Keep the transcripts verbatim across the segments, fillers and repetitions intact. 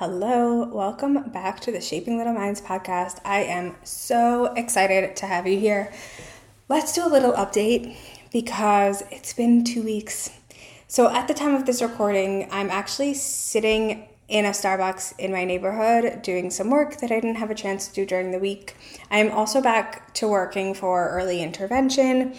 Hello, welcome back to the Shaping Little Minds podcast. I am so excited to have you here. Let's do a little update because it's been two weeks. So at the time of this recording, I'm actually sitting in a Starbucks in my neighborhood doing some work that I didn't have a chance to do during the week. I'm also back to working for early intervention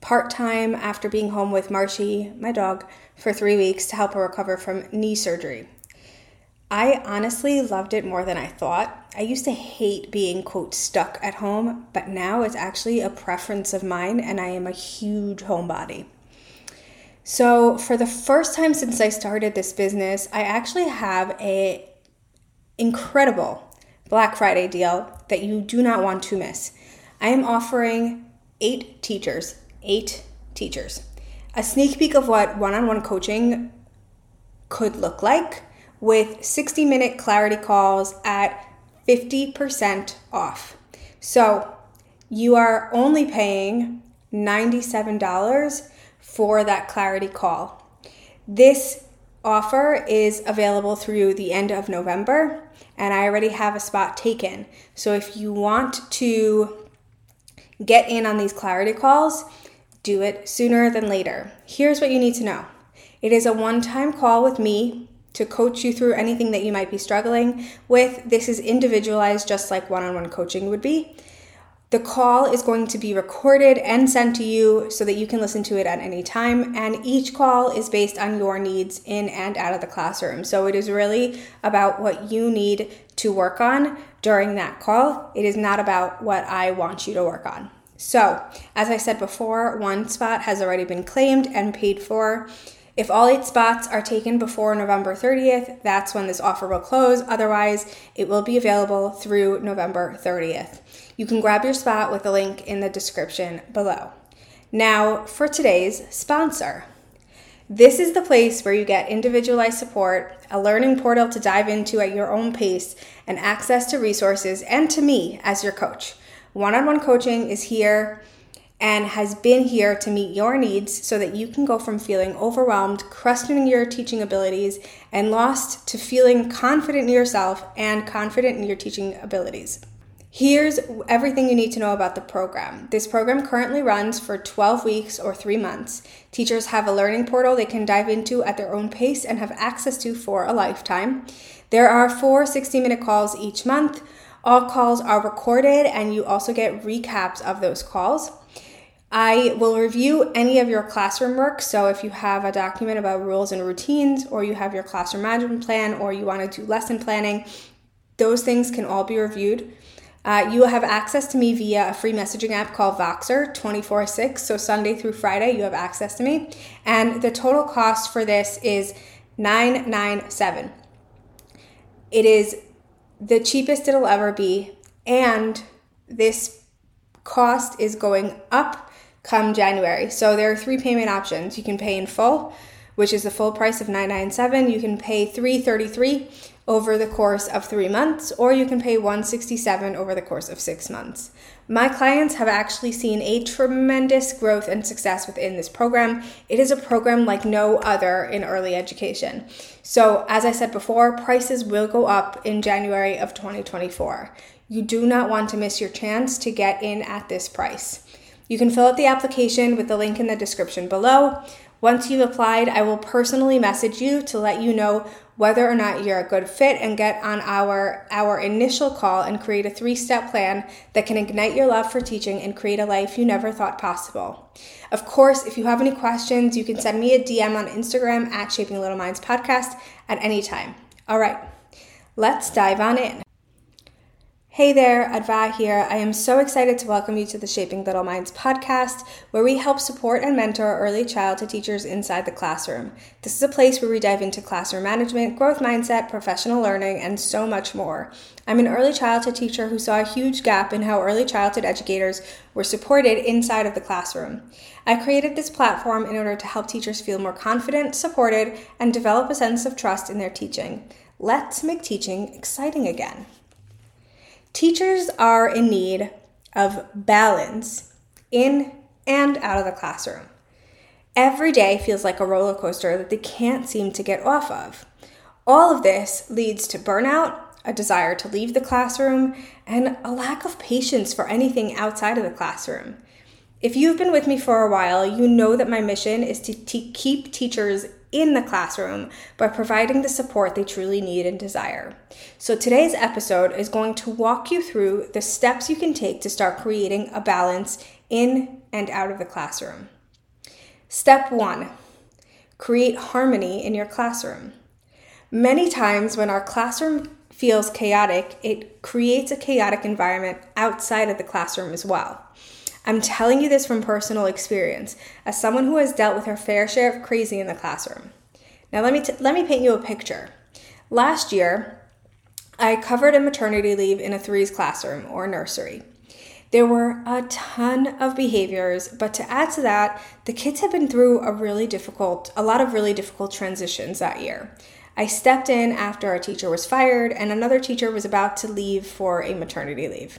part-time after being home with Marshy, my dog, for three weeks to help her recover from knee surgery. I honestly loved it more than I thought. I used to hate being, quote, stuck at home, but now it's actually a preference of mine, and I am a huge homebody. So for the first time since I started this business, I actually have an incredible Black Friday deal that you do not want to miss. I am offering eight teachers, eight teachers, a sneak peek of what one-on-one coaching could look like, with sixty-minute clarity calls at fifty percent off. So you are only paying ninety-seven dollars for that clarity call. This offer is available through the end of November, and I already have a spot taken. So if you want to get in on these clarity calls, do it sooner than later. Here's what you need to know. It is a one-time call with me to coach you through anything that you might be struggling with. This is individualized, just like one-on-one coaching would be. The call is going to be recorded and sent to you so that you can listen to it at any time. And each call is based on your needs in and out of the classroom. So it is really about what you need to work on during that call. It is not about what I want you to work on. So, as I said before, one spot has already been claimed and paid for. If all eight spots are taken before November thirtieth, that's when this offer will close. Otherwise, it will be available through November thirtieth. You can grab your spot with the link in the description below. Now, for today's sponsor. This is the place where you get individualized support, a learning portal to dive into at your own pace, and access to resources and to me as your coach. One-on-one coaching is here and has been here to meet your needs so that you can go from feeling overwhelmed, questioning your teaching abilities, and lost to feeling confident in yourself and confident in your teaching abilities. Here's everything you need to know about the program. This program currently runs for twelve weeks or three months. Teachers have a learning portal they can dive into at their own pace and have access to for a lifetime. There are four sixty-minute calls each month. All calls are recorded, and you also get recaps of those calls. I will review any of your classroom work, so if you have a document about rules and routines, or you have your classroom management plan, or you want to do lesson planning, those things can all be reviewed. Uh, you will have access to me via a free messaging app called Voxer twenty-four six, so Sunday through Friday you have access to me, and the total cost for this is nine hundred ninety-seven dollars. It is the cheapest it'll ever be, and this cost is going up come January. So there are three payment options. You can pay in full, which is the full price of nine hundred ninety-seven dollars. You can pay three hundred thirty-three dollars over the course of three months, or you can pay one hundred sixty-seven dollars over the course of six months. My clients have actually seen a tremendous growth and success within this program. It is a program like no other in early education. So as I said before, prices will go up in January of twenty twenty-four. You do not want to miss your chance to get in at this price. You can fill out the application with the link in the description below. Once you've applied, I will personally message you to let you know whether or not you're a good fit and get on our, our initial call and create a three-step plan that can ignite your love for teaching and create a life you never thought possible. Of course, if you have any questions, you can send me a D M on Instagram at Shaping Little Minds Podcast at any time. All right, let's dive on in. Hey there, Adva here. I am so excited to welcome you to the Shaping Little Minds podcast, where we help support and mentor early childhood teachers inside the classroom. This is a place where we dive into classroom management, growth mindset, professional learning, and so much more. I'm an early childhood teacher who saw a huge gap in how early childhood educators were supported inside of the classroom. I created this platform in order to help teachers feel more confident, supported, and develop a sense of trust in their teaching. Let's make teaching exciting again. Teachers are in need of balance in and out of the classroom. Every day feels like a roller coaster that they can't seem to get off of. All of this leads to burnout, a desire to leave the classroom, and a lack of patience for anything outside of the classroom. If you've been with me for a while, you know that my mission is to te- keep teachers in the classroom by providing the support they truly need and desire. So today's episode is going to walk you through the steps you can take to start creating a balance in and out of the classroom. Step one, create harmony in your classroom. Many times when our classroom feels chaotic, it creates a chaotic environment outside of the classroom as well. I'm telling you this from personal experience, as someone who has dealt with her fair share of crazy in the classroom. Now let me t- let me paint you a picture. Last year, I covered a maternity leave in a threes classroom or nursery. There were a ton of behaviors, but to add to that, the kids had been through a really difficult, a lot of really difficult transitions that year. I stepped in after a teacher was fired and another teacher was about to leave for a maternity leave.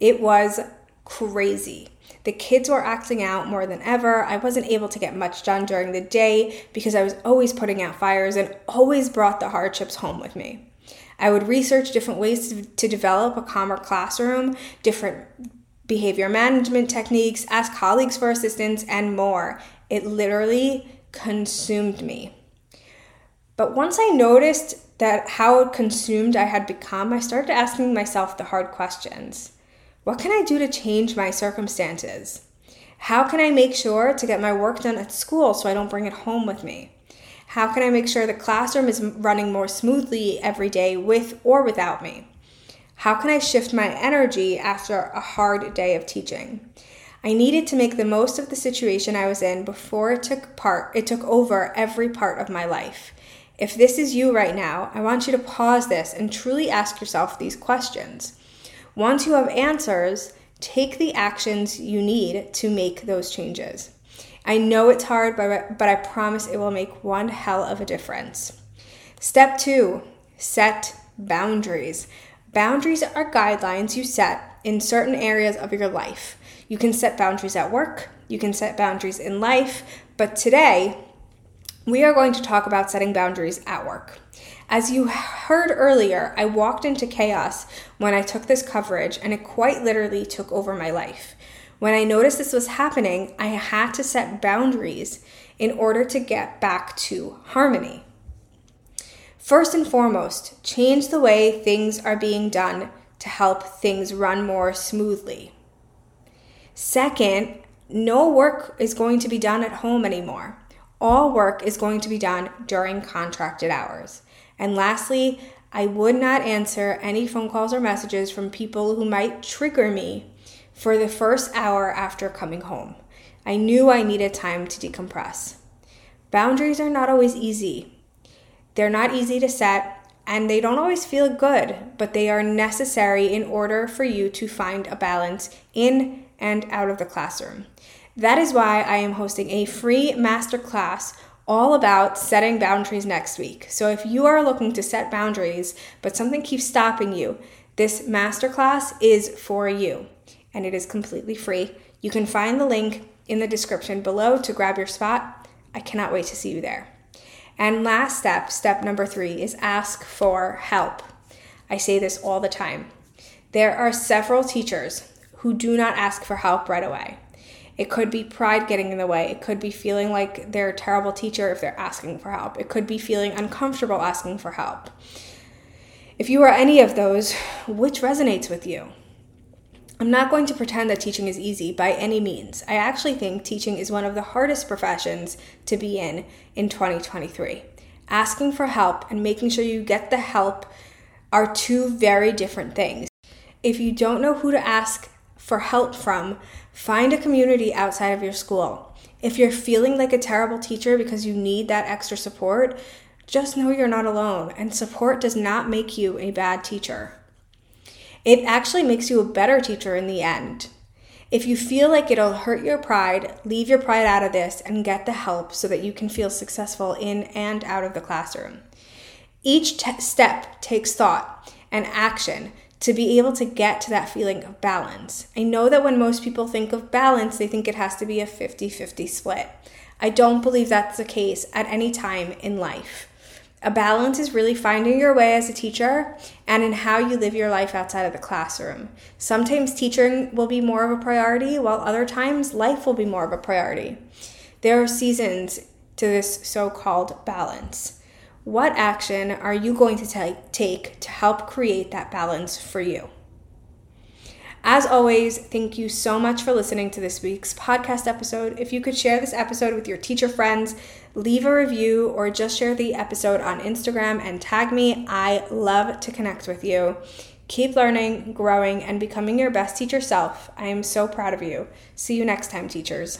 It was crazy. The kids were acting out more than ever. I wasn't able to get much done during the day because I was always putting out fires and always brought the hardships home with me. I would research different ways to, to develop a calmer classroom, different behavior management techniques, ask colleagues for assistance, and more. It literally consumed me. But once I noticed that how consumed I had become, I started asking myself the hard questions. What can I do to change my circumstances? How can I make sure to get my work done at school so I don't bring it home with me? How can I make sure the classroom is running more smoothly every day with or without me? How can I shift my energy after a hard day of teaching? I needed to make the most of the situation I was in before it took part, it took over every part of my life. If this is you right now, I want you to pause this and truly ask yourself these questions. Once you have answers, take the actions you need to make those changes. I know it's hard, but, but I promise it will make one hell of a difference. Step two, set boundaries. Boundaries are guidelines you set in certain areas of your life. You can set boundaries at work, you can set boundaries in life, but today we are going to talk about setting boundaries at work. As you heard earlier, I walked into chaos when I took this coverage, and it quite literally took over my life. When I noticed this was happening, I had to set boundaries in order to get back to harmony. First and foremost, change the way things are being done to help things run more smoothly. Second, no work is going to be done at home anymore. All work is going to be done during contracted hours. And lastly, I would not answer any phone calls or messages from people who might trigger me for the first hour after coming home. I knew I needed time to decompress. Boundaries are not always easy. They're not easy to set, and they don't always feel good, but they are necessary in order for you to find a balance in and out of the classroom. That is why I am hosting a free masterclass all about setting boundaries next week. So if you are looking to set boundaries, but something keeps stopping you, this masterclass is for you, and it is completely free. You can find the link in the description below to grab your spot. I cannot wait to see you there. And last step, step number three, is ask for help. I say this all the time. There are several teachers who do not ask for help right away. It could be pride getting in the way. It could be feeling like they're a terrible teacher if they're asking for help. It could be feeling uncomfortable asking for help. If you are any of those, which resonates with you? I'm not going to pretend that teaching is easy by any means. I actually think teaching is one of the hardest professions to be in in twenty twenty-three. Asking for help and making sure you get the help are two very different things. If you don't know who to ask for help from, find a community outside of your school. If you're feeling like a terrible teacher because you need that extra support, just know you're not alone, and support does not make you a bad teacher. It actually makes you a better teacher in the end. If you feel like it'll hurt your pride, leave your pride out of this and get the help so that you can feel successful in and out of the classroom. Each te- step takes thought and action to be able to get to that feeling of balance. I know that when most people think of balance, they think it has to be a fifty-fifty split. I don't believe that's the case at any time in life. A balance is really finding your way as a teacher and in how you live your life outside of the classroom. Sometimes teaching will be more of a priority, while other times life will be more of a priority. There are seasons to this so-called balance. What action are you going to t- take to help create that balance for you? As always, thank you so much for listening to this week's podcast episode. If you could share this episode with your teacher friends, leave a review, or just share the episode on Instagram and tag me. I love to connect with you. Keep learning, growing, and becoming your best teacher self. I am so proud of you. See you next time, teachers.